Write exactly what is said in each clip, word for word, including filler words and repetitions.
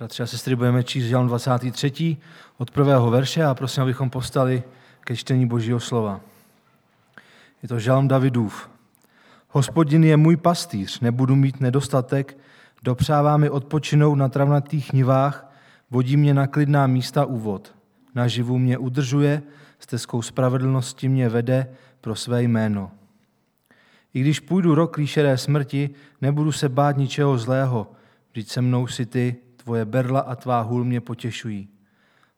Bratři a sestry, budeme číst Žalm dvacátý třetí od prvého verše a prosím, abychom povstali ke čtení Božího slova. Je to Žalm Davidův. Hospodin je můj pastýř, nebudu mít nedostatek, dopřává mi odpočinout na travnatých nivách, vodí mě na klidná místa u vod. Naživu mě udržuje, stezkou spravedlnosti mě vede pro své jméno. I když půjdu roklí šedé smrti, nebudu se bát ničeho zlého, vždyť se mnou si ty, tvoje berla a tvá hůl mě potěšují.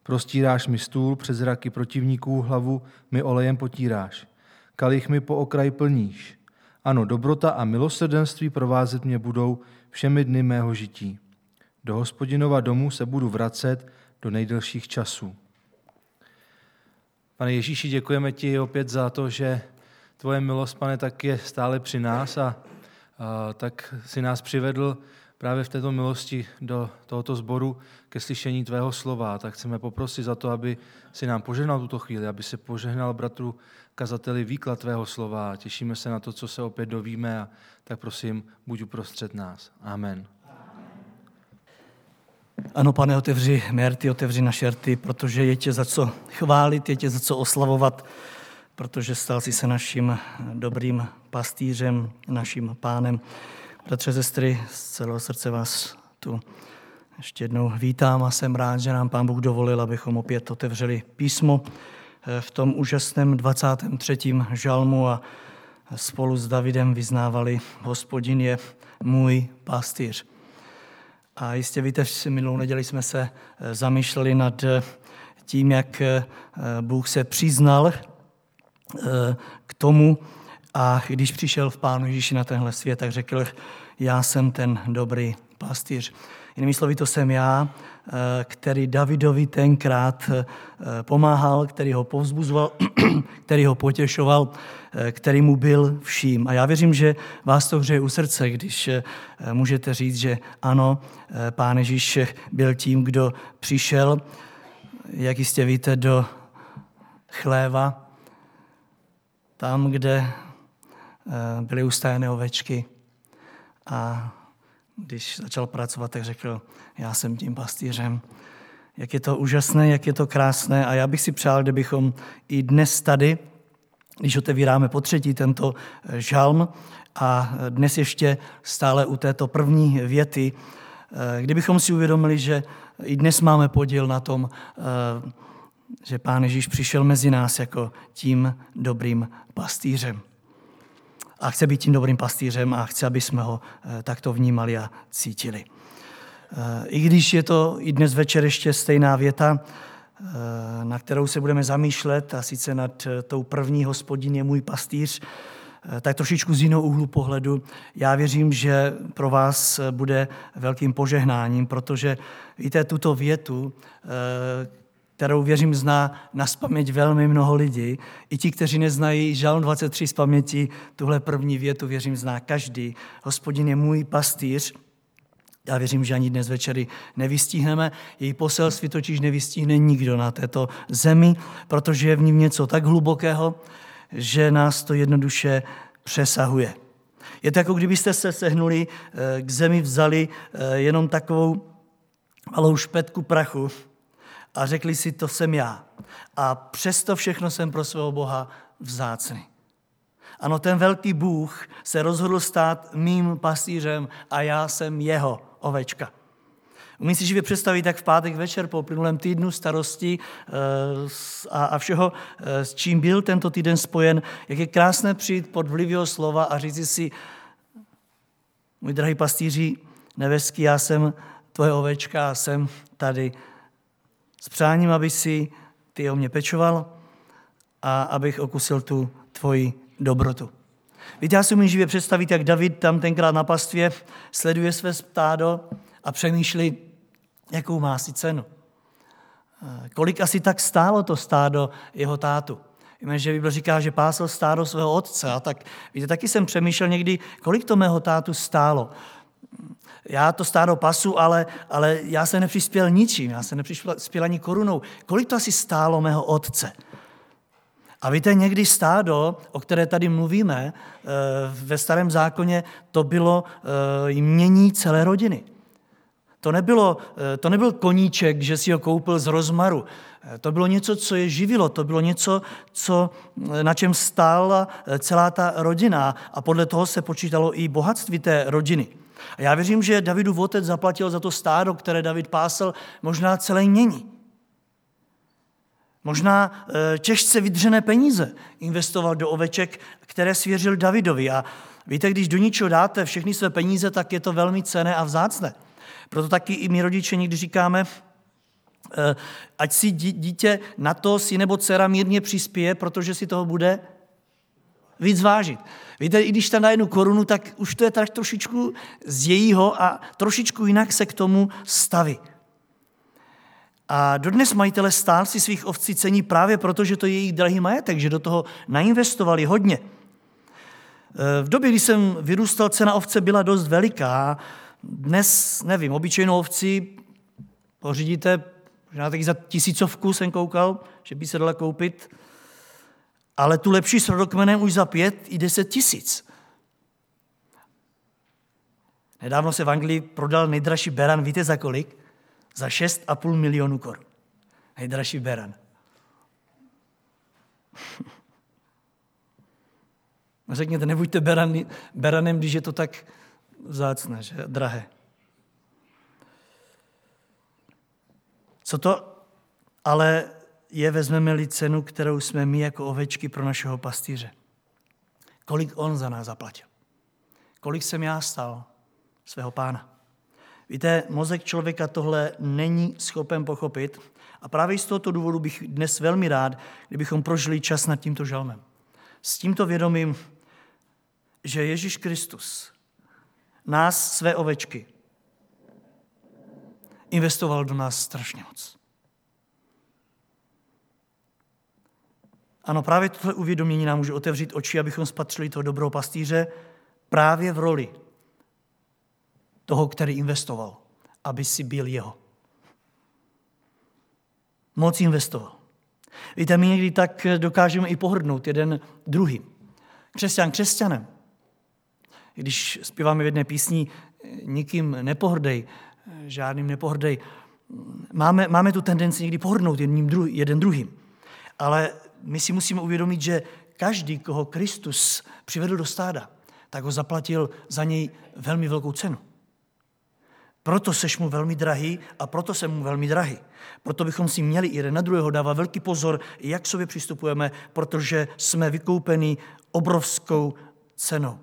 Prostíráš mi stůl před zraky protivníků, hlavu mi olejem potíráš. Kalich mi po okraj plníš. Ano, dobrota a milosrdenství provázet mě budou všemi dny mého žití. Do Hospodinova domu se budu vracet do nejdelších časů. Pane Ježíši, děkujeme ti opět za to, že tvoje milost, Pane, tak je stále při nás a, a tak si nás přivedl právě v této milosti do tohoto sboru ke slyšení tvého slova. Tak chceme poprosit za to, aby si nám požehnal tuto chvíli, aby se požehnal bratru kazateli výklad tvého slova. Těšíme se na to, co se opět dovíme, a tak prosím, buď uprostřed nás. Amen. Ano, Pane, otevři mé rty, otevři naše rty, protože je tě za co chválit, je tě za co oslavovat, protože stal jsi se naším dobrým pastýřem, naším pánem. Bratře, sestry, z celého srdce vás tu ještě jednou vítám a jsem rád, že nám Pán Bůh dovolil, abychom opět otevřeli písmo v tom úžasném dvacátém třetím žalmu a spolu s Davidem vyznávali: Hospodin je můj pastýř. A jistě víte, že minulou neděli jsme se zamýšleli nad tím, jak Bůh se přiznal k tomu, a když přišel v Pánu Ježíši na tenhle svět, tak řekl: já jsem ten dobrý pastýř. Jinými slovy, to jsem já, který Davidovi tenkrát pomáhal, který ho povzbuzoval, který ho potěšoval, který mu byl vším. A já věřím, že vás to hřeje u srdce, když můžete říct, že ano, Pán Ježíš byl tím, kdo přišel, jak jistě víte, do chléva, tam, kde byly ustájené ovečky, a když začal pracovat, tak řekl: já jsem tím pastýřem. Jak je to úžasné, jak je to krásné, a já bych si přál, kdybychom i dnes tady, když otevíráme potřetí tento žalm a dnes ještě stále u této první věty, kdybychom si uvědomili, že i dnes máme podíl na tom, že Pán Ježíš přišel mezi nás jako tím dobrým pastýřem. A chce být tím dobrým pastýřem a chce, aby jsme ho takto vnímali a cítili. I když je to i dnes večer ještě stejná věta, na kterou se budeme zamýšlet, a sice nad tou první: Hospodin je můj pastýř, tak trošičku z jiného úhlu pohledu. Já věřím, že pro vás bude velkým požehnáním, protože víte, tuto větu, kterou věřím zná na spaměť velmi mnoho lidí. I ti, kteří neznají Žalm dvacet tři z paměti, tuhle první větu věřím zná každý. Hospodin je můj pastýř. Já věřím, že ani dnes večery nevystihneme. Její poselství totiž nevystihne nikdo na této zemi, protože je v ní něco tak hlubokého, že nás to jednoduše přesahuje. Je to, jako kdybyste se sehnuli k zemi, vzali jenom takovou malou špetku prachu a řekli si: to jsem já. A přesto všechno jsem pro svého Boha vzácný. Ano, ten velký Bůh se rozhodl stát mým pastýřem a já jsem jeho ovečka. Umím si živě představit, jak v pátek večer po uplynulém týdnu starosti a všeho, s čím byl tento týden spojen, jak je krásné přijít pod vliv jeho slova a říci si: můj drahý pastýři nebeský, já jsem tvoje ovečka a jsem tady s přáním, aby si ty o mě pečoval a abych okusil tu tvoji dobrotu. Víte, já si umím živě představit, jak David tam tenkrát na pastvě sleduje své stádo a přemýšlí, jakou má si cenu. Kolik asi tak stálo to stádo jeho tátu. Víme, že Bible říká, že pásl stádo svého otce. A tak, víte, taky jsem přemýšlel někdy, kolik to mého tátu stálo. Já to stádo pasu, ale, ale já se nepřispěl ničím, já se nepřispěl ani korunou. Kolik to asi stálo mého otce? A víte, někdy stádo, o které tady mluvíme, ve Starém zákoně, to bylo jmění celé rodiny. To, nebylo, to nebyl koníček, že si ho koupil z rozmaru. To bylo něco, co je živilo, to bylo něco, co, na čem stála celá ta rodina a podle toho se počítalo i bohatství té rodiny. A já věřím, že Davidův otec zaplatil za to stádo, které David pásl, možná celé jmění. Možná těžce vydřené peníze investoval do oveček, které svěřil Davidovi. A víte, když do ničeho dáte všechny své peníze, tak je to velmi cenné a vzácné. Proto taky i my rodiče někdy říkáme, ať si dítě na to si nebo dcera mírně přispěje, protože si toho bude víc vážit. Víte, i když tam na jednu korunu, tak už to je tak trošičku z jejího a trošičku jinak se k tomu staví. A dodnes majitele stád si svých ovcí cení právě proto, že to je jejich drahý majetek, že do toho nainvestovali hodně. V době, kdy jsem vyrůstal, cena ovce byla dost veliká. Dnes, nevím, obyčejnou ovci pořídíte, možná taky za tisícovku jsem koukal, že by se dala koupit, ale tu lepší s rodokmenem už za pět i deset tisíc. Nedávno se v Anglii prodal nejdražší beran, víte za kolik? Za šest a půl milionu korun. Nejdražší beran. Řekněte, nebuďte berany, beranem, když je to tak vzácné, že? Drahé. Co to ale je, vezmeme-li cenu, kterou jsme my jako ovečky pro našeho pastýře? Kolik on za nás zaplatil? Kolik jsem já stal svého pána? Víte, mozek člověka tohle není schopen pochopit a právě z tohoto důvodu bych dnes velmi rád, kdybychom prožili čas nad tímto žalmem. S tímto vědomím, že Ježíš Kristus nás, své ovečky, investoval do nás strašně moc. Ano, právě tohle uvědomění nám může otevřít oči, abychom spatřili toho dobrého pastýře právě v roli toho, který investoval, aby si byl jeho. Moc investoval. Víte, my někdy tak dokážeme i pohrdnout jeden druhým. Křesťan křesťanem. Když zpíváme v jedné písni nikým nepohrdej, žádným nepohrdej, máme, máme tu tendenci někdy pohrdnout jedním dru, jeden druhým. Ale my si musíme uvědomit, že každý, koho Kristus přivedl do stáda, tak ho zaplatil za něj velmi velkou cenu. Proto seš mu velmi drahý a proto jsem mu velmi drahý. Proto bychom si měli jeden na druhého dávat velký pozor, jak sobě přistupujeme, protože jsme vykoupeni obrovskou cenou.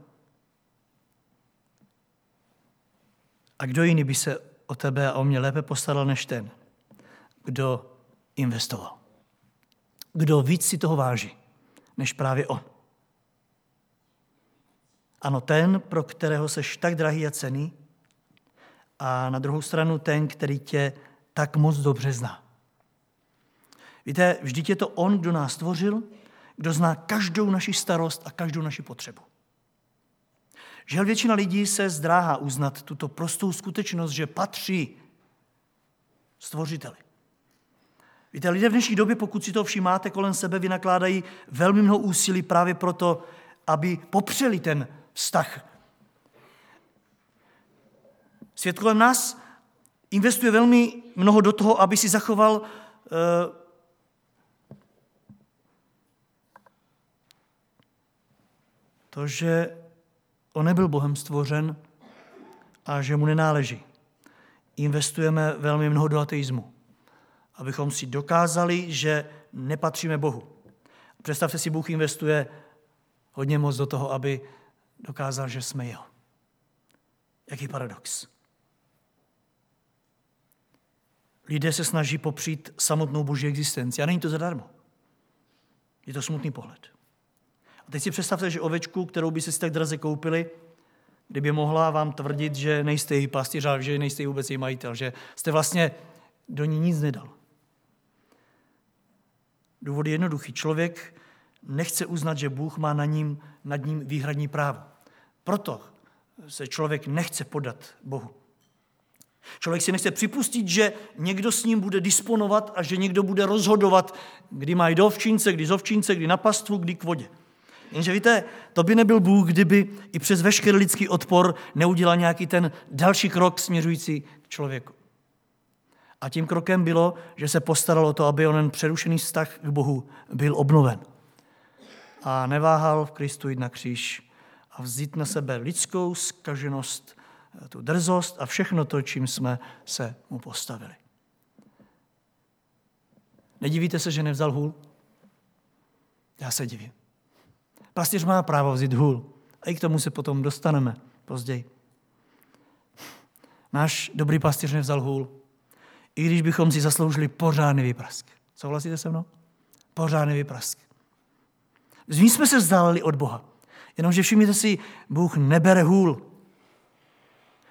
A kdo jiný by se o tebe a o mě lépe postaral než ten, kdo investoval? Kdo víc si toho váží, než právě on? Ano, ten, pro kterého seš tak drahý a cenný, a na druhou stranu ten, který tě tak moc dobře zná. Víte, vždyť je to on, kdo nás tvořil, kdo zná každou naši starost a každou naši potřebu. Žel většina lidí se zdráhá uznat tuto prostou skutečnost, že patří stvořiteli. Víte, lidé v dnešní době, pokud si to všímáte kolem sebe, vynakládají velmi mnoho úsilí právě proto, aby popřeli ten vztah. Svět kolem nás investuje velmi mnoho do toho, aby si zachoval to, že on nebyl Bohem stvořen a že mu nenáleží. Investujeme velmi mnoho do ateismu, abychom si dokázali, že nepatříme Bohu. Představte si, Bůh investuje hodně moc do toho, aby dokázal, že jsme jeho. Jaký paradox. Lidé se snaží popřít samotnou boží existenci. A není to zadarmo. Je to smutný pohled. A teď si představte, že ovečku, kterou by si tak draze koupili, kdyby mohla vám tvrdit, že nejste její pastýř, že nejste vůbec její majitel, že jste vlastně do ní nic nedal. Důvod je jednoduchý. Člověk nechce uznat, že Bůh má na ním, nad ním výhradní právo. Proto se člověk nechce podat Bohu. Člověk si nechce připustit, že někdo s ním bude disponovat a že někdo bude rozhodovat, kdy mají do ovčince, kdy z ovčince, kdy na pastvu, kdy k vodě. Jenže víte, to by nebyl Bůh, kdyby i přes veškerý lidský odpor neudělal nějaký ten další krok směřující k člověku. A tím krokem bylo, že se postaral o to, aby onen přerušený vztah k Bohu byl obnoven. A neváhal v Kristu jít na kříž a vzít na sebe lidskou zkaženost, tu drzost a všechno to, čím jsme se mu postavili. Nedivíte se, že nevzal hůl? Já se divím. Pastýř má právo vzít hůl. A i k tomu se potom dostaneme později. Náš dobrý pastýř nevzal hůl. I když bychom si zasloužili pořádný výprask. Souhlasíte se mnou? Pořádný výprask. Z ní jsme se vzdáleli od Boha. Jenomže všimněte si, Bůh nebere hůl.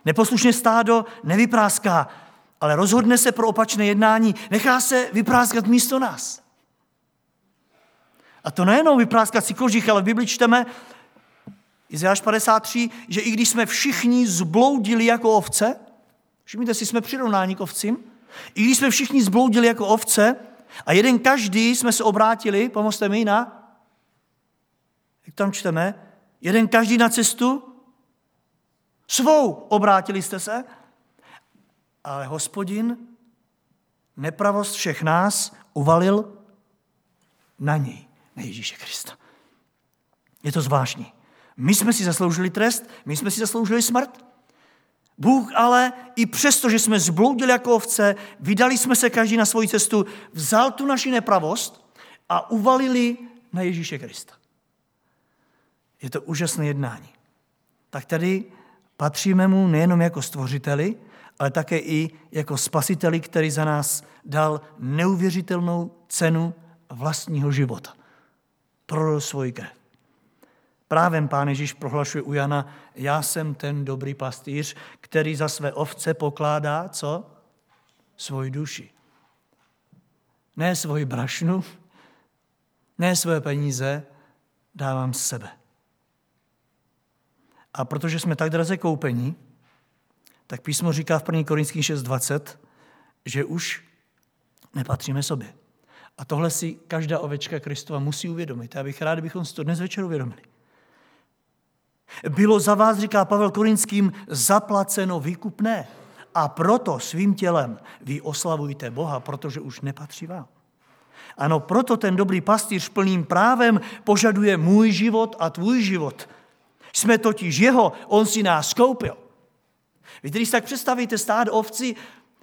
Neposlušné stádo nevypráská, ale rozhodne se pro opačné jednání. Nechá se vypráskat místo nás. A to nejenom vypráskat si kožich, ale v Bibli čteme Izaiáš padesát tři, že i když jsme všichni zbloudili jako ovce, všimněte si, jsme přirovnáni k ovcím, i když jsme všichni zbloudili jako ovce a jeden každý jsme se obrátili, pomozte mi, na, jak tam čteme, jeden každý na cestu, svou obrátili jste se, ale Hospodin nepravost všech nás uvalil na něj, na Ježíše Krista. Je to zvláštní. My jsme si zasloužili trest, my jsme si zasloužili smrt. Bůh ale i přesto, že jsme zbloudili jako ovce, vydali jsme se každý na svoji cestu, vzal tu naši nepravost a uvalili na Ježíše Krista. Je to úžasné jednání. Tak tedy patříme mu nejenom jako stvořiteli, ale také i jako spasiteli, který za nás dal neuvěřitelnou cenu vlastního života. Prolil svoji krev. Právem Pán Ježíš prohlašuje u Jana, já jsem ten dobrý pastýř, který za své ovce pokládá, co? Svoji duši. Ne svoji brašnu, ne svoje peníze, dávám z sebe. A protože jsme tak draze koupení, tak písmo říká v první Korintským šest dvacet, že už nepatříme sobě. A tohle si každá ovečka Kristova musí uvědomit. Já bych rád, kdybychom si to dnes večer uvědomili. Bylo za vás, říká Pavel Korinským, zaplaceno výkupné a proto svým tělem vy oslavujte Boha, protože už nepatří vám. Ano, proto ten dobrý pastýř plným právem požaduje můj život a tvůj život. Jsme totiž jeho, on si nás koupil. Víte, když tak představíte stád ovcí,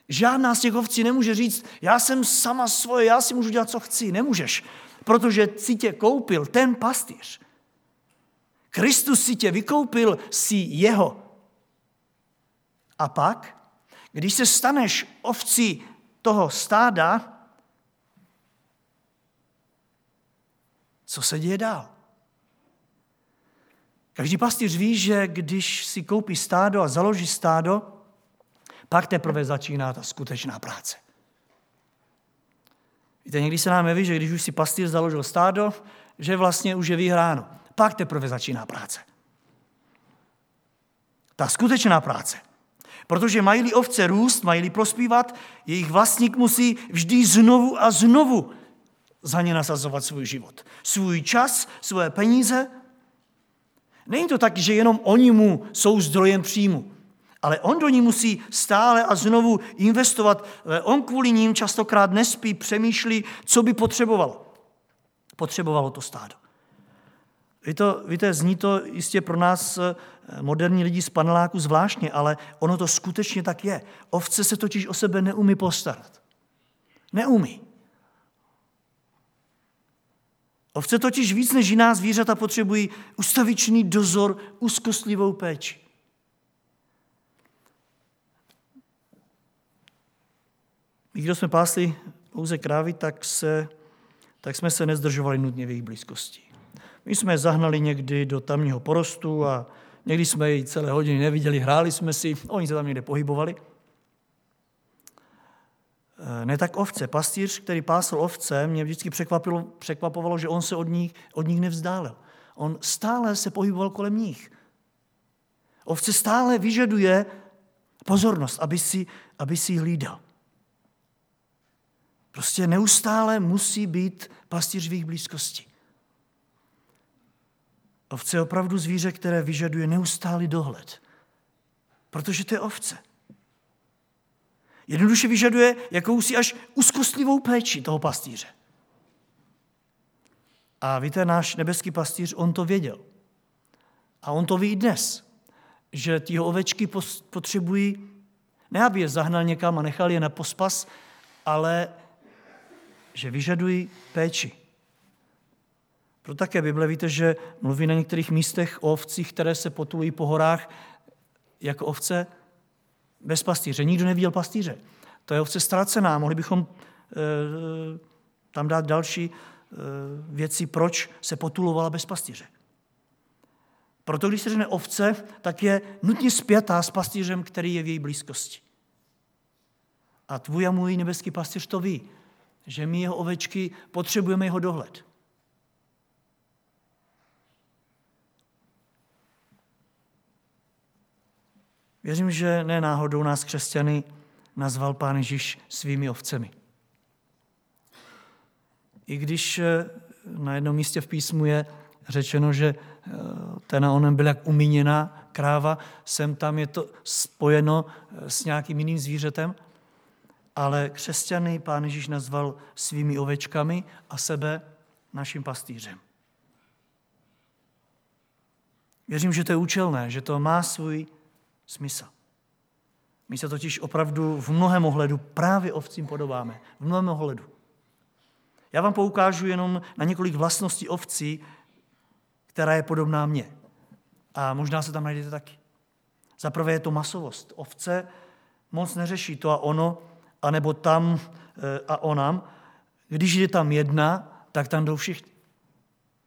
žádná z těch ovcí nemůže říct, já jsem sama svoje, já si můžu dělat, co chci. Nemůžeš, protože si tě koupil ten pastýř. Kristus si tě vykoupil, si jeho. A pak, když se staneš ovcí toho stáda, co se děje dál? Každý pastýř ví, že když si koupí stádo a založí stádo, pak teprve začíná ta skutečná práce. Víte, někdy se nám jeví, že když už si pastýř založil stádo, že vlastně už je vyhráno. Pak teprve začíná práce. Ta skutečná práce. Protože mají-li ovce růst, mají-li prospívat, jejich vlastník musí vždy znovu a znovu za ně nasazovat svůj život. Svůj čas, svoje peníze. Není to tak, že jenom oni mu jsou zdrojem příjmu, ale on do ní musí stále a znovu investovat. On kvůli ním častokrát nespí, přemýšlí, co by potřebovalo. Potřebovalo to stádo. Víte, víte, zní to jistě pro nás moderní lidi z paneláku zvláštně, ale ono to skutečně tak je. Ovce se totiž o sebe neumí postarat. Neumí. Ovce totiž víc než jiná zvířata potřebují ustavičný dozor, úzkostlivou péči. My, kdo jsme pásli pouze krávy, tak, se, tak jsme se nezdržovali nutně v jejich blízkosti. My jsme je zahnali někdy do tamního porostu a někdy jsme ji celé hodiny neviděli, hráli jsme si, oni se tam někde pohybovali. Ne tak ovce. Pastýř, který pásl ovce, mě vždycky překvapilo, překvapovalo, že on se od nich, od nich nevzdálel. On stále se pohyboval kolem nich. Ovce stále vyžaduje pozornost, aby si, aby si hlídal. Prostě neustále musí být pastýř v jejich blízkosti. Ovce je opravdu zvíře, které vyžaduje neustálý dohled, protože to je ovce. Jednoduše vyžaduje jakousi až úzkostlivou péči toho pastýře. A víte, náš nebeský pastýř, on to věděl. A on to ví dnes, že ty ovečky potřebují, ne aby je zahnal někam a nechal je na pospas, ale že vyžadují péči. Pro také Bible víte, že mluví na některých místech o ovcích, které se potulují po horách jako ovce bez pastýře. Nikdo neviděl pastýře. To je ovce ztracená. Mohli bychom e, tam dát další e, věci, proč se potulovala bez pastýře. Proto, když se řekne ovce, tak je nutně spjatá s pastýřem, který je v její blízkosti. A tvůj a můj nebeský pastýř to ví, že my jeho ovečky potřebujeme jeho dohled. Věřím, že ne náhodou nás křesťany nazval Pán Ježíš svými ovcemi. I když na jednom místě v písmu je řečeno, že ten a onem byl jak umíněná kráva, sem tam je to spojeno s nějakým jiným zvířetem, ale křesťany Pán Ježíš nazval svými ovečkami a sebe naším pastýřem. Věřím, že to je účelné, že to má svůj smysl. My se totiž opravdu v mnohem ohledu právě ovcím podobáme. V mnohem ohledu. Já vám poukážu jenom na několik vlastností ovcí, která je podobná mně. A možná se tam najdete taky. Za prvé je to masovost. Ovce moc neřeší to a ono, anebo tam a onam. Když jde tam jedna, tak tam jdou všichni.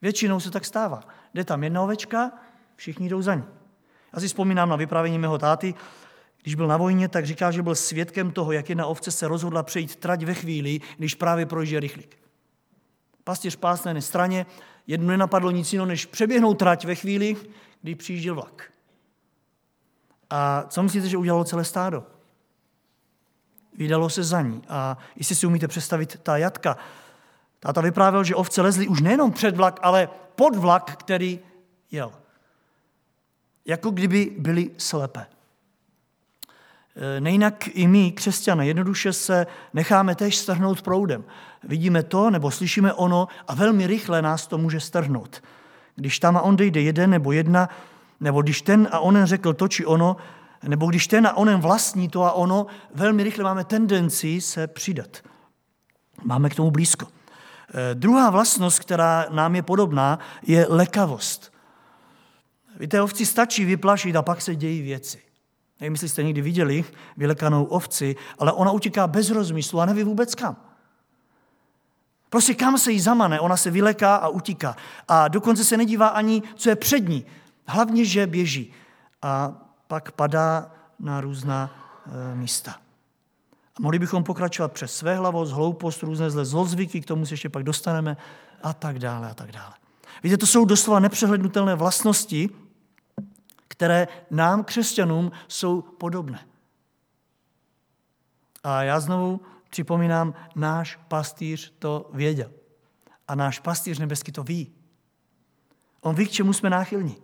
Většinou se tak stává. Jde tam jedna ovečka, všichni jdou za ní. Já si vzpomínám na vyprávění mého táty. Když byl na vojně, tak říkal, že byl svědkem toho, jak jedna ovce se rozhodla přejít trať ve chvíli, když právě projíždí rychlík. Pastýř pás na jedné straně, jednu nenapadlo nic jiného, než přeběhnout trať ve chvíli, kdy přijížděl vlak. A co myslíte, že udělalo celé stádo? Vydalo se za ní. A jestli si umíte představit ta jatka, táta vyprávěl, že ovce lezly už nejenom před vlak, ale pod vlak, který jel. Jako kdyby byli slepé. Nejinak i my, křesťané, jednoduše se necháme též strhnout proudem. Vidíme to nebo slyšíme ono a velmi rychle nás to může strhnout. Když tam a on jde jeden nebo jedna, nebo když ten a onen řekl to či ono, nebo když ten a onen vlastní to a ono, velmi rychle máme tendenci se přidat. Máme k tomu blízko. Druhá vlastnost, která nám je podobná, je lekavost. Víte, ovci stačí vyplašit a pak se dějí věci. Nevím, jestli jste někdy viděli vylekanou ovci, ale ona utíká bez rozmyslu a neví vůbec kam. Prostě kam se jí zamane, ona se vyleká a utíká. A dokonce se nedívá ani, co je před ní. Hlavně, že běží. A pak padá na různá e, místa. A mohli bychom pokračovat přes svéhlavost, hloupost, různé zlé zlozvyky, k tomu se ještě pak dostaneme a tak dále a tak dále. Víte, to jsou doslova nepřehlednutelné vlastnosti, které nám, křesťanům, jsou podobné. A já znovu připomínám, náš pastýř to věděl. A náš pastýř nebeský to ví. On ví, k čemu jsme náchylní.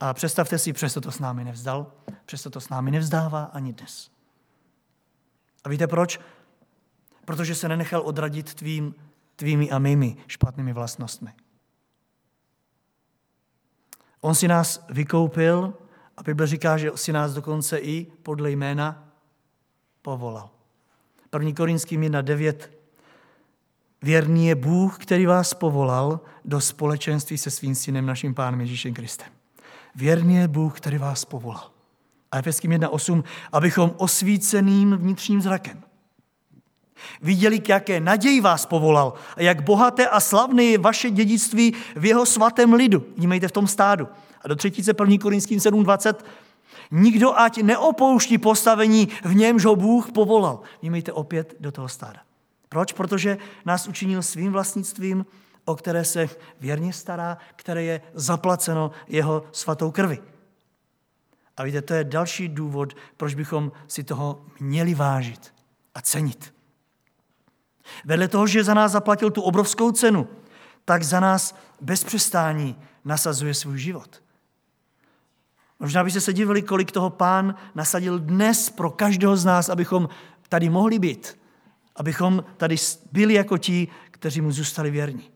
A představte si, přesto to s námi nevzdal, přesto to s námi nevzdává ani dnes. A víte proč? Protože se nenechal odradit tvým, tvými a mými špatnými vlastnostmi. On si nás vykoupil a Bible říká, že si nás dokonce i podle jména povolal. první Korintským jedna devět. Věrný je Bůh, který vás povolal do společenství se svým synem, naším Pánem Ježíšem Kristem. Věrný je Bůh, který vás povolal. A Efesským jedna osm. Abychom osvíceným vnitřním zrakem viděli, k jaké naději vás povolal a jak bohaté a slavné je vaše dědictví v jeho svatém lidu. Vnímejte v tom stádu. A do třetice první Korintským sedm dvacet. Nikdo ať neopouští postavení, v němž ho Bůh povolal. Vnímejte opět do toho stáda. Proč? Protože nás učinil svým vlastnictvím, o které se věrně stará, které je zaplaceno jeho svatou krvi. A víte, to je další důvod, proč bychom si toho měli vážit a cenit. Vedle toho, že za nás zaplatil tu obrovskou cenu, tak za nás bez přestání nasazuje svůj život. Možná byste se divili, kolik toho Pán nasadil dnes pro každého z nás, abychom tady mohli být. Abychom tady byli jako ti, kteří mu zůstali věrní.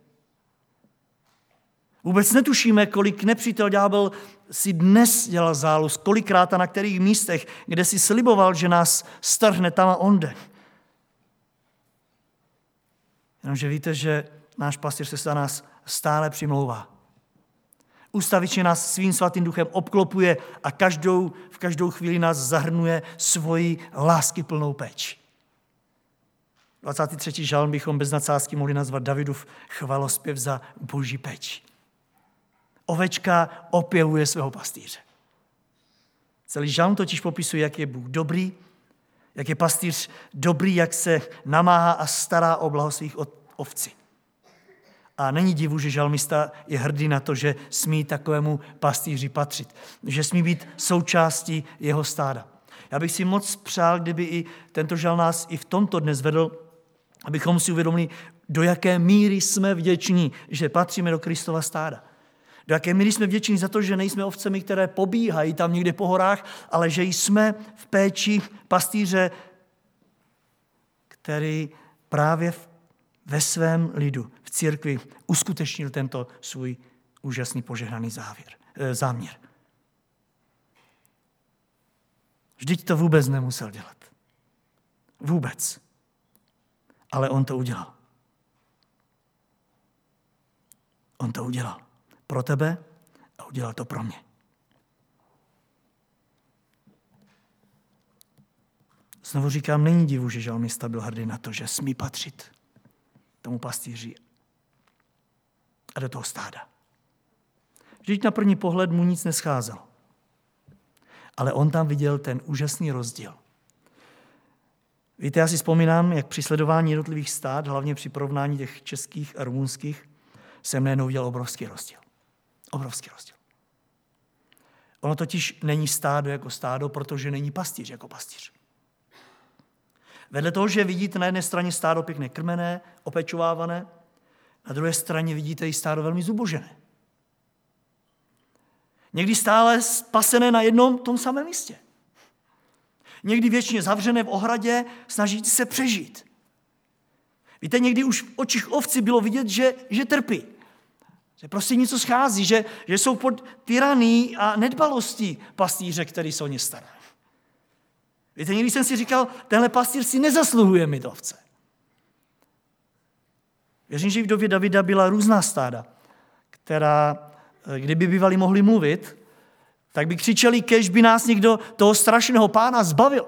Vůbec netušíme, kolik nepřítel ďábel si dnes dělal záluz, kolikrát a na kterých místech, kde si sliboval, že nás strhne tam a onde. Jenomže víte, že náš pastýř se za nás stále přimlouvá. Ústavičně nás svým svatým duchem obklopuje a každou, v každou chvíli nás zahrnuje svoji láskyplnou péč. dvacátý třetí žalm bychom bez nadsázky mohli nazvat Davidův chvalospěv za boží péč. Ovečka opěvuje svého pastýře. Celý žalm totiž popisuje, jak je Bůh dobrý, jak je pastýř dobrý, jak se namáhá a stará o blaho svých ovcí. A není divu, že žalmista je hrdý na to, že smí takovému pastýři patřit, že smí být součástí jeho stáda. Já bych si moc přál, kdyby i tento žal nás i v tomto dnes vedl, abychom si uvědomili, do jaké míry jsme vděční, že patříme do Kristova stáda. Do jaké míry jsme vděční za to, že nejsme ovcemi, které pobíhají tam někde po horách, ale že jsme v péči pastýře, který právě ve svém lidu, v církvi, uskutečnil tento svůj úžasný požehnaný závěr, záměr. Vždyť to vůbec nemusel dělat. Vůbec. Ale on to udělal. On to udělal pro tebe a udělal to pro mě. Znovu říkám, není divu, že žalmista byl hrdý na to, že smí patřit tomu pastýři a do toho stáda. Vždyť na první pohled mu nic nescházelo. Ale on tam viděl ten úžasný rozdíl. Víte, já si vzpomínám, jak při sledování jednotlivých stát, hlavně při porovnání těch českých a rumunských, jsem najednou viděl obrovský rozdíl. Obrovský rozdíl. Ono totiž není stádo jako stádo, protože není pastýř jako pastýř. Vedle toho, že vidíte na jedné straně stádo pěkně krmené, opečovávané, na druhé straně vidíte i stádo velmi zubožené. Někdy stále spasené na jednom tom samém místě. Někdy věčně zavřené v ohradě, snažící se přežít. Víte, někdy už v očích ovci bylo vidět, že, že trpí. Že prostě něco schází, že, že jsou pod tyranií a nedbalostí pastýře, který se o ně stará. Víte, někdy jsem si říkal, tenhle pastýř si nezasluhuje mít ovce. Věřím, že v době Davida byla různá stáda, která... Kdyby bývali mohli mluvit, tak by křičeli, kež by nás někdo toho strašného pána zbavil.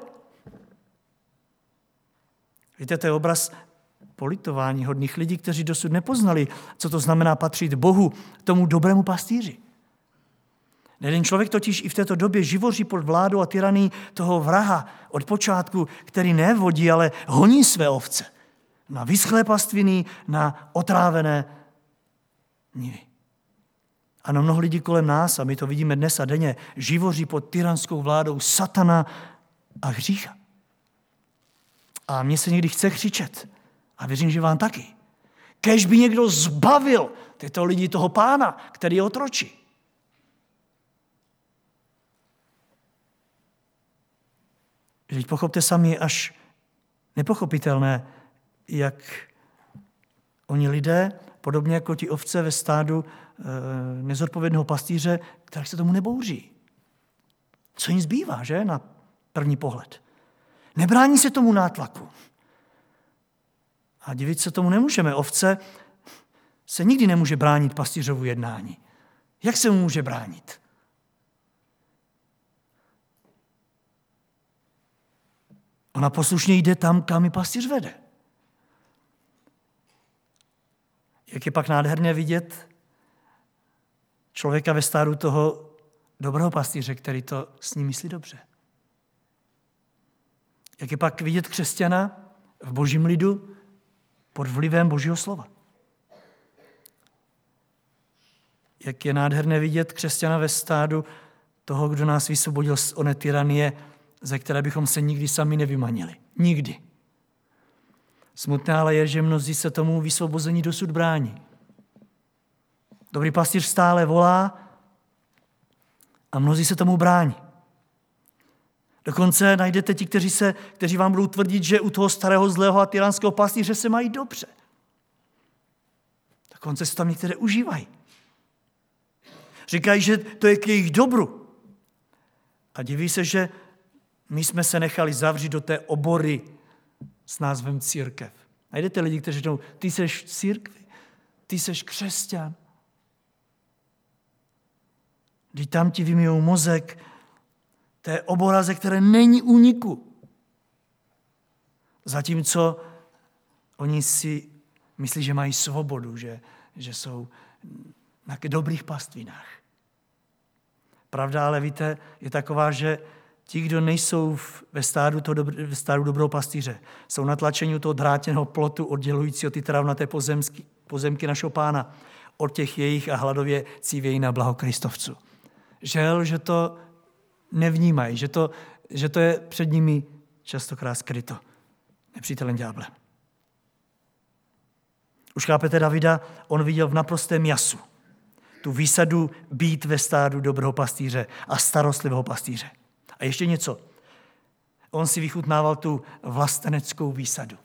Víte, to je obraz politování hodných lidí, kteří dosud nepoznali, co to znamená patřit Bohu, tomu dobrému pastýři. Jeden člověk totiž i v této době živoří pod vládou a tyranii toho vraha od počátku, který nevodí, ale honí své ovce na vyschlé pastviny, na otrávené nivy. Ano, mnoho lidí kolem nás, a my to vidíme dnes a denně, živoří pod tyranskou vládou satana a hřícha. A mně se někdy chce křičet, a věřím, že vám taky, kež by někdo zbavil tyto lidi toho pána, který je otročí. Vždyť pochopte sami, až nepochopitelné, jak oni lidé, podobně jako ti ovce ve stádu nezodpovědného pastýře, který se tomu nebouří. Co jim zbývá, že, na první pohled? Nebrání se tomu nátlaku. A divit se tomu nemůžeme. Ovce se nikdy nemůže bránit pastýřovu jednání. Jak se mu může bránit? Ona poslušně jde tam, kam ji pastýř vede. Jak je pak nádherně vidět člověka ve stádu toho dobrého pastýře, který to s ním myslí dobře. Jak je pak vidět křesťana v božím lidu pod vlivem božího slova. Jak je nádherné vidět křesťana ve stádu toho, kdo nás vysvobodil z oné tyranie, ze které bychom se nikdy sami nevymanili. Nikdy. Smutné ale je, že mnozí se tomu vysvobození dosud brání. Dobrý pastýř stále volá a mnozí se tomu brání. Dokonce najdete ti, kteří, se, kteří vám budou tvrdit, že u toho starého, zlého a tyranského pastýře se mají dobře. Dokonce se tam některé užívají. Říkají, že to je k jejich dobru. A diví se, že my jsme se nechali zavřít do té obory s názvem církev. Najdete lidi, kteří říkají, ty seš v církvi, ty seš křesťan. Když tam ti vymijou mozek, to je obora, ze které není úniku. Zatímco oni si myslí, že mají svobodu, že, že jsou na dobrých pastvinách. Pravda, ale víte, je taková, že ti, kdo nejsou ve stádu, toho, ve stádu dobrého pastýře, jsou natlačeni u toho drátěného plotu oddělujícího ty travnaté pozemky, pozemky našeho Pána od těch jejich a hladově cívějí na blaho Kristovců. Žel, že to nevnímají, že to, že to je před nimi častokrát skryto. Nepřítelem ďáblem. Už chápete Davida, on viděl v naprostém jasu tu výsadu být ve stádu dobrého pastýře a starostlivého pastýře. A ještě něco. On si vychutnával tu vlasteneckou výsadu.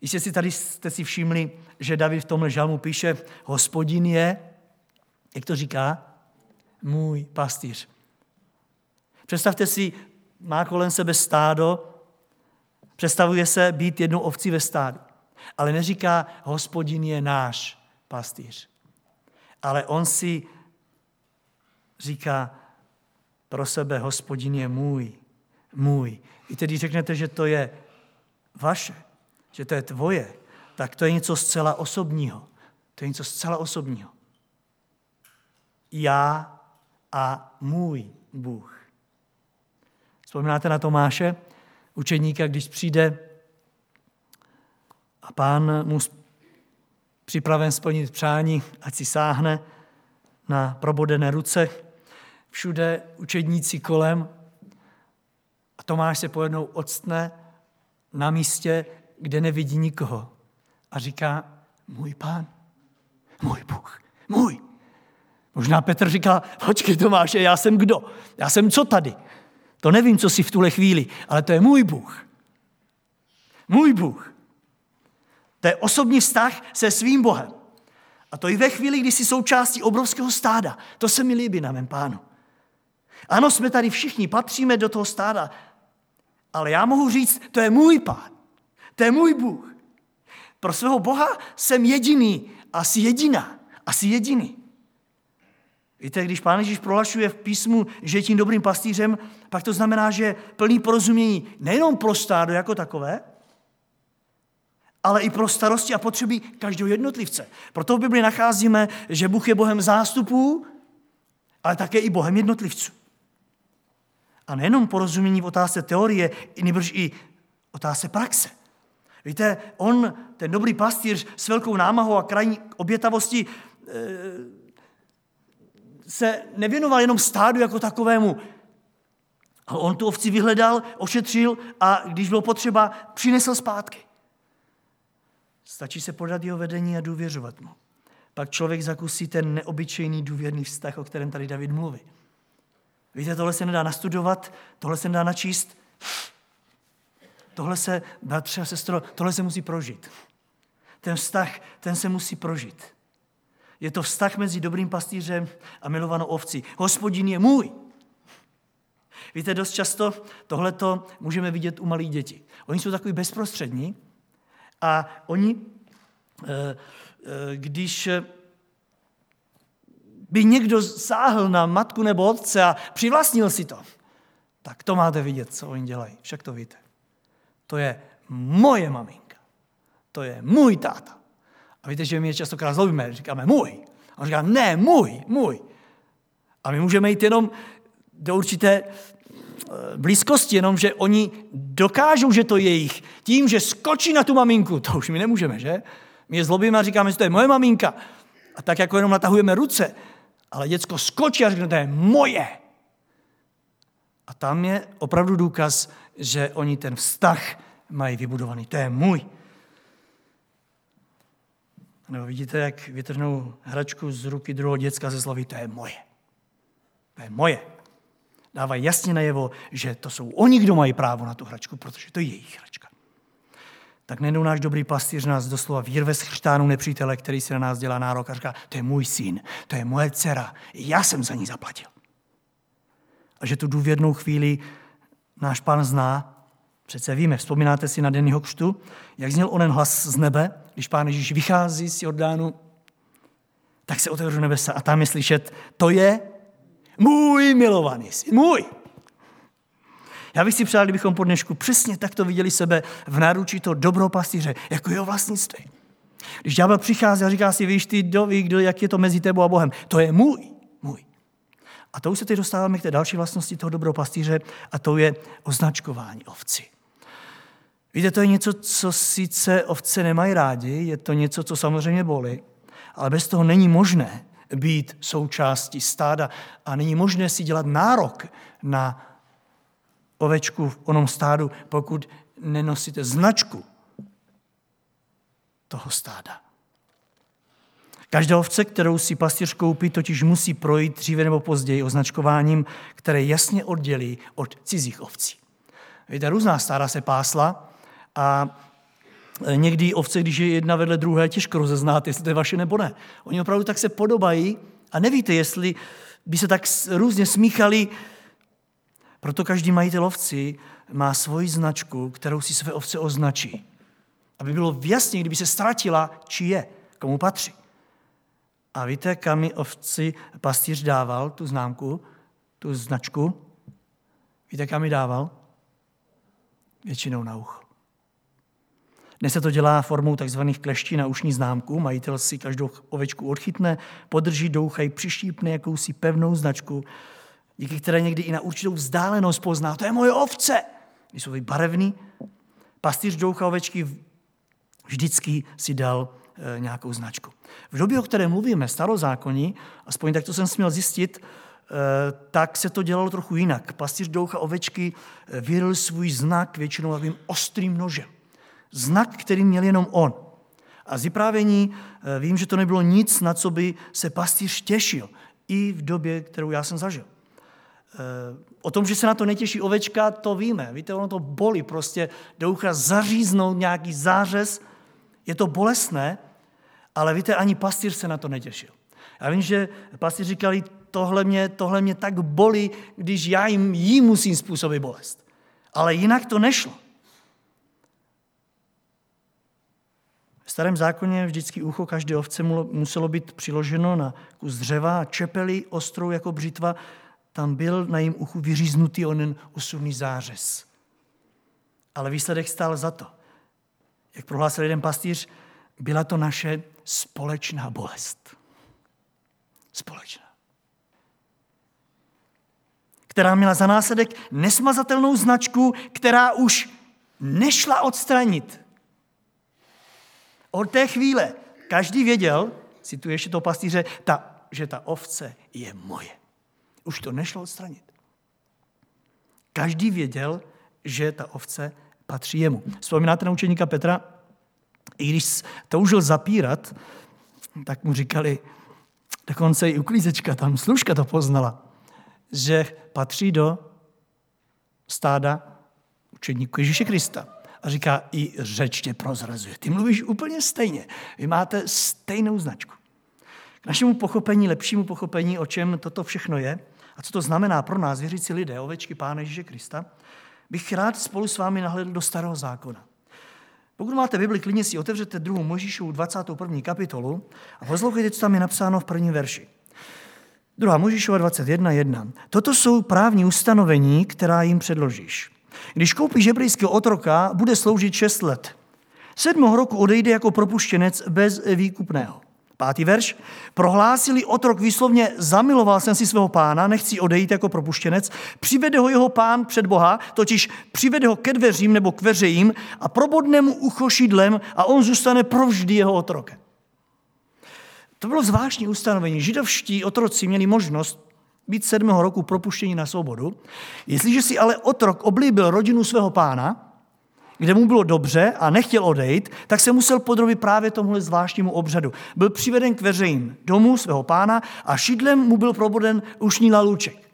Jistě si tady jste si všimli, že David v tomhle žalmu píše, Hospodin je, jak to říká, můj pastýř. Představte si, má kolem sebe stádo, představuje se být jednou ovcí ve stádu. Ale neříká, Hospodin je náš pastýř. Ale on si říká pro sebe, Hospodin je můj, můj. I tedy řeknete, že to je vaše, že to je tvoje, tak to je něco zcela osobního. To je něco zcela osobního. Já a můj Bůh. Vzpomínáte na Tomáše, učeníka, když přijde a Pán mu připraven splnit přání, ať si sáhne na probodené ruce, všude učedníci kolem a Tomáš se pojednou odstne na místě, kde nevidí nikoho a říká, můj Pán, můj Bůh, můj. Možná Petr říká, počkej Tomáše, já jsem kdo? Já jsem co tady? To nevím, co jsi v tuhle chvíli, ale to je můj Bůh. Můj Bůh. To je osobní vztah se svým Bohem. A to i ve chvíli, kdy jsi součástí obrovského stáda. To se mi líbí na mém Pánu. Ano, jsme tady všichni, patříme do toho stáda, ale já mohu říct, to je můj Pán. To je můj Bůh. Pro svého Boha jsem jediný a jsi jediná a jsi jediný. Víte, když Pán Ježíš prohlašuje v písmu, že je tím dobrým pastýřem, pak to znamená, že plný porozumění nejenom pro stádo jako takové, ale i pro starosti a potřeby každého jednotlivce. Proto v Bibli nacházíme, že Bůh je Bohem zástupů, ale také i Bohem jednotlivců. A nejenom porozumění v otázce teorie, nýbrž i otázce praxe. Víte, on, ten dobrý pastýř, s velkou námahou a krajní obětavostí se nevěnoval jenom stádu jako takovému. Ale on tu ovci vyhledal, ošetřil a když bylo potřeba, přinesl zpátky. Stačí se podat jeho vedení a důvěřovat mu. Pak člověk zakusí ten neobyčejný důvěrný vztah, o kterém tady David mluví. Víte, tohle se nedá nastudovat, tohle se nedá načíst. Tohle se, bratře a sestro, tohle se musí prožít. Ten vztah, ten se musí prožít. Je to vztah mezi dobrým pastýřem a milovanou ovcí. Hospodin je můj. Víte, dost často tohleto můžeme vidět u malých dětí. Oni jsou takový bezprostřední, a oni, když by někdo sáhl na matku nebo otce a přivlastnil si to, tak to máte vidět, co oni dělají. Však to víte. To je moje maminka. To je můj táta. A víte, že my je častokrát zlobíme. Říkáme můj. A on říká, ne, můj, můj. A my můžeme jít jenom do určité blízkosti, jenom, že oni dokážou, že to je jejich. Tím, že skočí na tu maminku, to už my nemůžeme, že? My je zlobíme a říkáme, že to je moje maminka. A tak jako jenom natahujeme ruce, ale děcko skočí a říká, to je moje. A tam je opravdu důkaz, že oni ten vztah mají vybudovaný. To je můj. Nebo vidíte, jak vytrhnou hračku z ruky druhého děcka ze slovy, to je moje. To je moje. Dávají jasně najevo, že to jsou oni, kdo mají právo na tu hračku, protože to je jejich hračka. Tak nejednou náš dobrý pastýř nás doslova vyrve z chřtánu nepřítele, který si na nás dělá nárok a říká, to je můj syn, to je moje dcera, já jsem za ní zaplatil. A že tu důvěrnou chvíli náš Pán zná, přece víme, vzpomínáte si na den jeho křtu, jak zněl onen hlas z nebe, když Pán Ježíš vychází z Jordánu, tak se otevřou nebesa a tam je slyšet, to je můj milovaný syn, můj. Já bych si přál, kdybychom po dnešku přesně takto viděli sebe v náručí toho dobrého pastýře, jako jeho vlastnictví. Když ďábel přichází a říká si, víš, ty doví, kdo, jak je to mezi tebou a Bohem, to je můj, můj. A to už se teď dostáváme k té další vlastnosti toho dobrého pastýře a to je označkování ovci. Víte, to je něco, co sice ovce nemají rádi, je to něco, co samozřejmě bolí, ale bez toho není možné být součástí stáda a není možné si dělat nárok na ovečku v onom stádu, pokud nenosíte značku toho stáda. Každá ovce, kterou si pastýř koupí, totiž musí projít dříve nebo později označkováním, které jasně oddělí od cizích ovcí. Víte, různá stáda se pásla a někdy ovce, když je jedna vedle druhé, těžko rozeznáte, jestli to je vaše nebo ne. Oni opravdu tak se podobají a nevíte, jestli by se tak různě smíchali. Proto každý majitel ovcí má svoji značku, kterou si své ovce označí. Aby bylo jasně, kdyby se ztratila, či je, komu patří. A víte, kam mi ovci pastýř dával tu známku, tu značku? Víte, kam mi dával? Většinou na ucho. Dnes se to dělá formou takzvaných kleští na ušní známku. Majitel si každou ovečku odchytne, podrží do ucha, přištípne jakousi pevnou značku, díky které někdy i na určitou vzdálenost pozná, to je moje ovce, když jsou barevný. Pastýř do ucha ovečky vždycky si dal e, nějakou značku. V době, o které mluvíme, starozákoní, aspoň tak to jsem směl zjistit, e, tak se to dělalo trochu jinak. Pastýř do ucha ovečky vyril svůj znak většinou takovým ostrým nožem. Znak, který měl jenom on. A z vyprávění e, vím, že to nebylo nic, na co by se pastýř těšil, i v době, kterou já jsem zažil. O tom, že se na to netěší ovečka, to víme. Víte, ono to bolí prostě do ucha zaříznout nějaký zářez. Je to bolestné, ale víte, ani pastýř se na to netěšil. Já vím, že pastýř říkali, tohle mě, tohle mě tak bolí, když já jim, jí musím způsobit bolest. Ale jinak to nešlo. V starém zákoně vždycky ucho každé ovce muselo být přiloženo na kus dřeva a čepeli ostrou jako břitva. Tam byl na jím uchu vyříznutý onen osudný zářez. Ale výsledek stál za to. Jak prohlásil jeden pastýř, byla to naše společná bolest. Společná. Která měla za následek nesmazatelnou značku, která už nešla odstranit. Od té chvíle každý věděl, cituji ještě toho pastýře, ta, že ta ovce je moje. Už to nešlo odstranit. Každý věděl, že ta ovce patří jemu. Vzpomínáte na učeníka Petra? I když toužil zapírat, tak mu říkali, dokonce i uklízečka, tam služka to poznala, že patří do stáda učeníku Ježíše Krista. A říká, i řeč tě prozrazuje. Ty mluvíš úplně stejně. Vy máte stejnou značku. K našemu pochopení, lepšímu pochopení, o čem toto všechno je, a co to znamená pro nás, věřící lidé, ovečky Pána Ježíše Krista, bych rád spolu s vámi nahlédl do Starého zákona. Pokud máte Bibli, klidně si otevřete druhou Mojžíšovu dvacátou první kapitolu a poslouchejte, co tam je napsáno v prvním verši. druhá Mojžíšova dvacet jedna jedna. Toto jsou právní ustanovení, která jim předložíš. Když koupíš hebrejského otroka, bude sloužit šest let. Sedmého roku odejde jako propuštěnec bez výkupného. Pátý verš. Prohlásili otrok výslovně, zamiloval jsem si svého pána, nechci odejít jako propuštěnec, přivede ho jeho pán před Boha, totiž přivede ho ke dveřím nebo k veřejím a probodne mu ucho šidlem a on zůstane provždy jeho otrokem. To bylo zvláštní ustanovení. Židovští otroci měli možnost být sedmého roku propuštěni na svobodu. Jestliže si ale otrok oblíbil rodinu svého pána, kde mu bylo dobře a nechtěl odejít, tak se musel podrobit právě tomuhle zvláštnímu obřadu. Byl přiveden k veřejným domů svého pána a šidlem mu byl proboden ušní lalůček.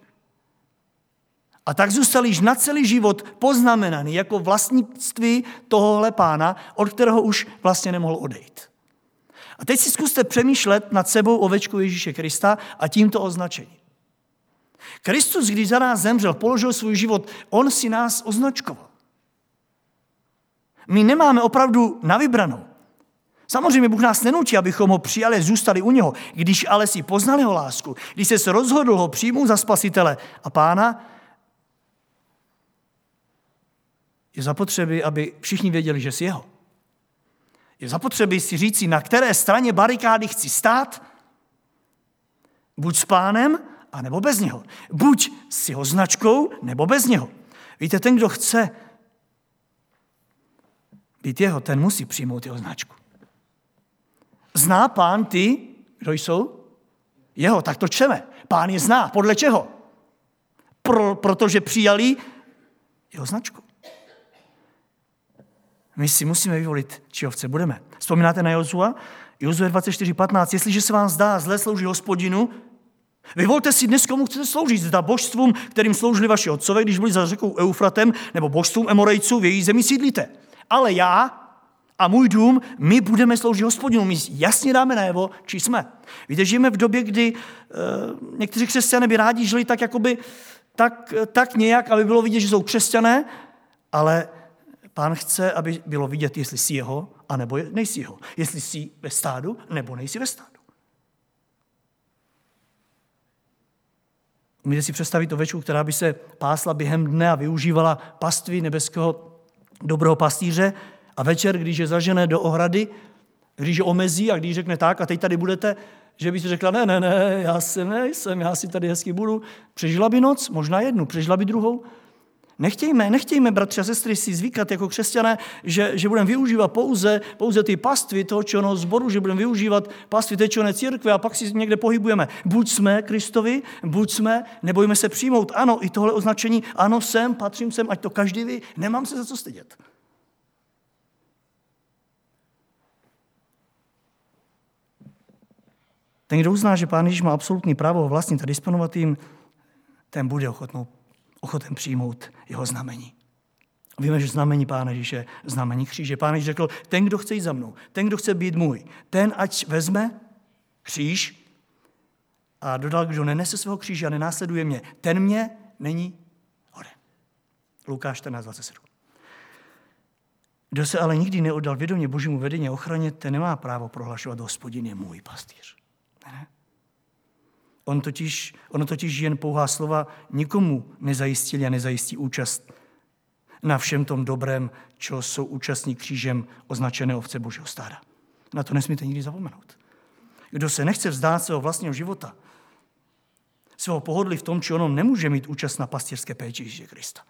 A tak zůstal již na celý život poznamenaný jako vlastnictví tohohle pána, od kterého už vlastně nemohl odejít. A teď si zkuste přemýšlet nad sebou ovečku Ježíše Krista a tímto označení. Kristus, když za nás zemřel, položil svůj život, on si nás označkoval. My nemáme opravdu na vybranou. Samozřejmě Bůh nás nenutí, abychom ho přijali, zůstali u něho. Když ale si poznali ho lásku, když se rozhodl ho přijmout za spasitele a pána, je zapotřebí, aby všichni věděli, že jsi jeho. Je zapotřebí si říci, na které straně barikády chci stát, buď s pánem, anebo bez něho. Buď s jeho značkou, nebo bez něho. Víte, ten, kdo chce být jeho, ten musí přijmout jeho značku. Zná pán ty, kdo jsou? Jeho, tak to čteme. Pán je zná. Podle čeho? Pro, protože přijali jeho značku. My si musíme vyvolit, čijovce budeme. Vzpomínáte na Jozua? Jozua dvacet čtyři patnáct. Jestliže se vám zdá, zle slouží Hospodinu, vyvolte si dnes, komu chcete sloužit. Zda božstvům, kterým sloužili vaši otcové, když byli za řekou Eufratem, nebo božstvům Emorejců, v její zemi sídlíte. Ale já a můj dům, my budeme sloužit Hospodinu. My jasně dáme najevo, čí jsme. Víte, žijeme v době, kdy uh, někteří křesťané by rádi žili tak, jakoby, tak, tak nějak, aby bylo vidět, že jsou křesťané, ale Pán chce, aby bylo vidět, jestli jsi jeho, anebo nejsi jeho. Jestli jsi ve stádu, nebo nejsi ve stádu. Umíte si představit ovečku, která by se pásla během dne a využívala pastvy nebeského dobrého pastýře a večer, když je zažene do ohrady, když je omezí a když řekne tak a teď tady budete, že by si řekla ne, ne, ne, já si nejsem, já si tady hezky budu. Přežila by noc, možná jednu, přežila by druhou. Nechtějme, nechtějme, bratři a sestry, si zvykat jako křesťané, že, že budeme využívat pouze, pouze ty pastvy toho černého zboru, že budeme využívat pastvy té černé církve a pak si někde pohybujeme. Buď jsme Kristovi, buď jsme, nebojíme se přijmout. Ano, i tohle označení, ano, jsem, patřím sem, ať to každý ví, nemám se za co stydět. Ten, kdo uzná, že Pán Ježíš má absolutní právo vlastnit a disponovat jim, ten bude ochotnou ochotem přijmout jeho znamení. Víme, že znamení Pána Ježíše, znamení kříže. Pán Ježíš řekl, ten, kdo chce jít za mnou, ten, kdo chce být můj, ten, ať vezme kříž a dodal, kdo nenese svého kříže a nenásleduje mě, ten mě není hoden. Lukáš čtrnáct dvacet sedm. Kdo se ale nikdy neoddal vědomě božímu vedení a ochraně, ten nemá právo prohlašovat, Hospodin je můj pastýř. Ne, ne? On totiž, ono totiž jen pouhá slova nikomu nezajistili a nezajistí účast na všem tom dobrém, co jsou účastní křížem označené ovce božího stáda. Na to nesmíte nikdy zapomenout. Kdo se nechce vzdát svého vlastního života, svého pohodlí v tom, či onom, nemůže mít účast na pastýřské péči Ježíše Krista.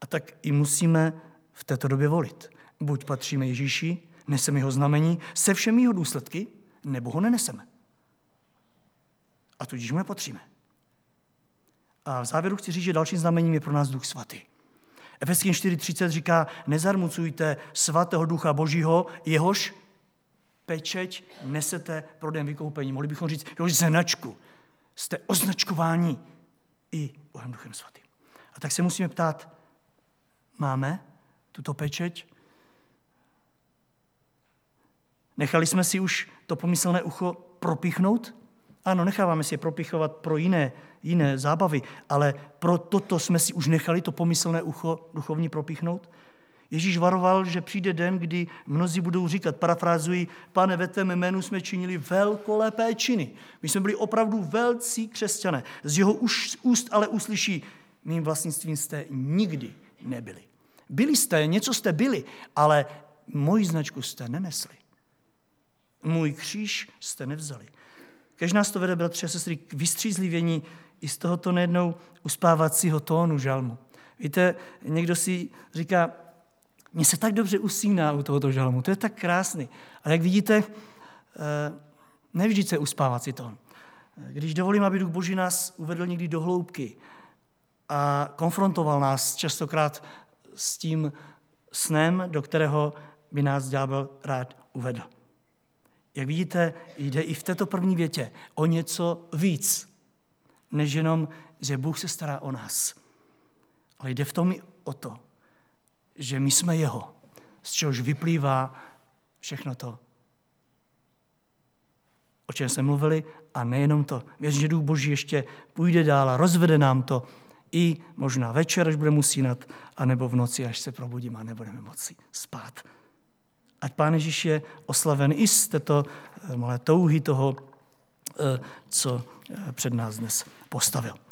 A tak i musíme v této době volit. Buď patříme Ježíši, neseme jeho znamení, se všemi jeho důsledky, nebo ho neneseme. A tudíž mu nepatříme. A v závěru chci říct, že dalším znamením je pro nás Duch svatý. Efeským čtyři třicet říká, nezarmucujte svatého Ducha Božího, jehož pečeť nesete prodem vykoupení. Mohli bychom říct, jehož značku. Jste označkováni i Bohem Duchem svatým. A tak se musíme ptát, máme tuto pečeť? Nechali jsme si už to pomyslné ucho propíchnout? Ano, necháváme si je propichovat pro jiné, jiné zábavy, ale pro toto jsme si už nechali to pomyslné ucho duchovní propichnout. Ježíš varoval, že přijde den, kdy mnozí budou říkat, parafrázují, Pane, ve tvém jménu jsme činili velkolepé činy. My jsme byli opravdu velcí křesťané. Z jeho úst ale uslyší, mým vlastnictvím jste nikdy nebyli. Byli jste, něco jste byli, ale moji značku jste nenesli. Můj kříž jste nevzali. Kež nás to vede, bratři a sestry, k vystřízlivění i z tohoto nejednou uspávacího tónu žalmu. Víte, někdo si říká, mně se tak dobře usíná u tohoto žalmu, to je tak krásný. Ale jak vidíte, nevždy se uspávací tón. Když dovolím, aby Duch Boží nás uvedl někdy do hloubky a konfrontoval nás častokrát s tím snem, do kterého by nás ďábel rád uvedl. Jak vidíte, jde i v této první větě o něco víc, než jenom, že Bůh se stará o nás. Ale jde v tom i o to, že my jsme jeho, z čehož vyplývá všechno to, o čem jsme mluvili, a nejenom to. Věřím, že Duch Boží ještě půjde dál a rozvede nám to i možná večer, až budeme usínat, anebo v noci, až se probudíme a nebudeme moci spát. Ať Pán Ježíš je oslaven i z této malé touhy toho, co před nás dnes postavil.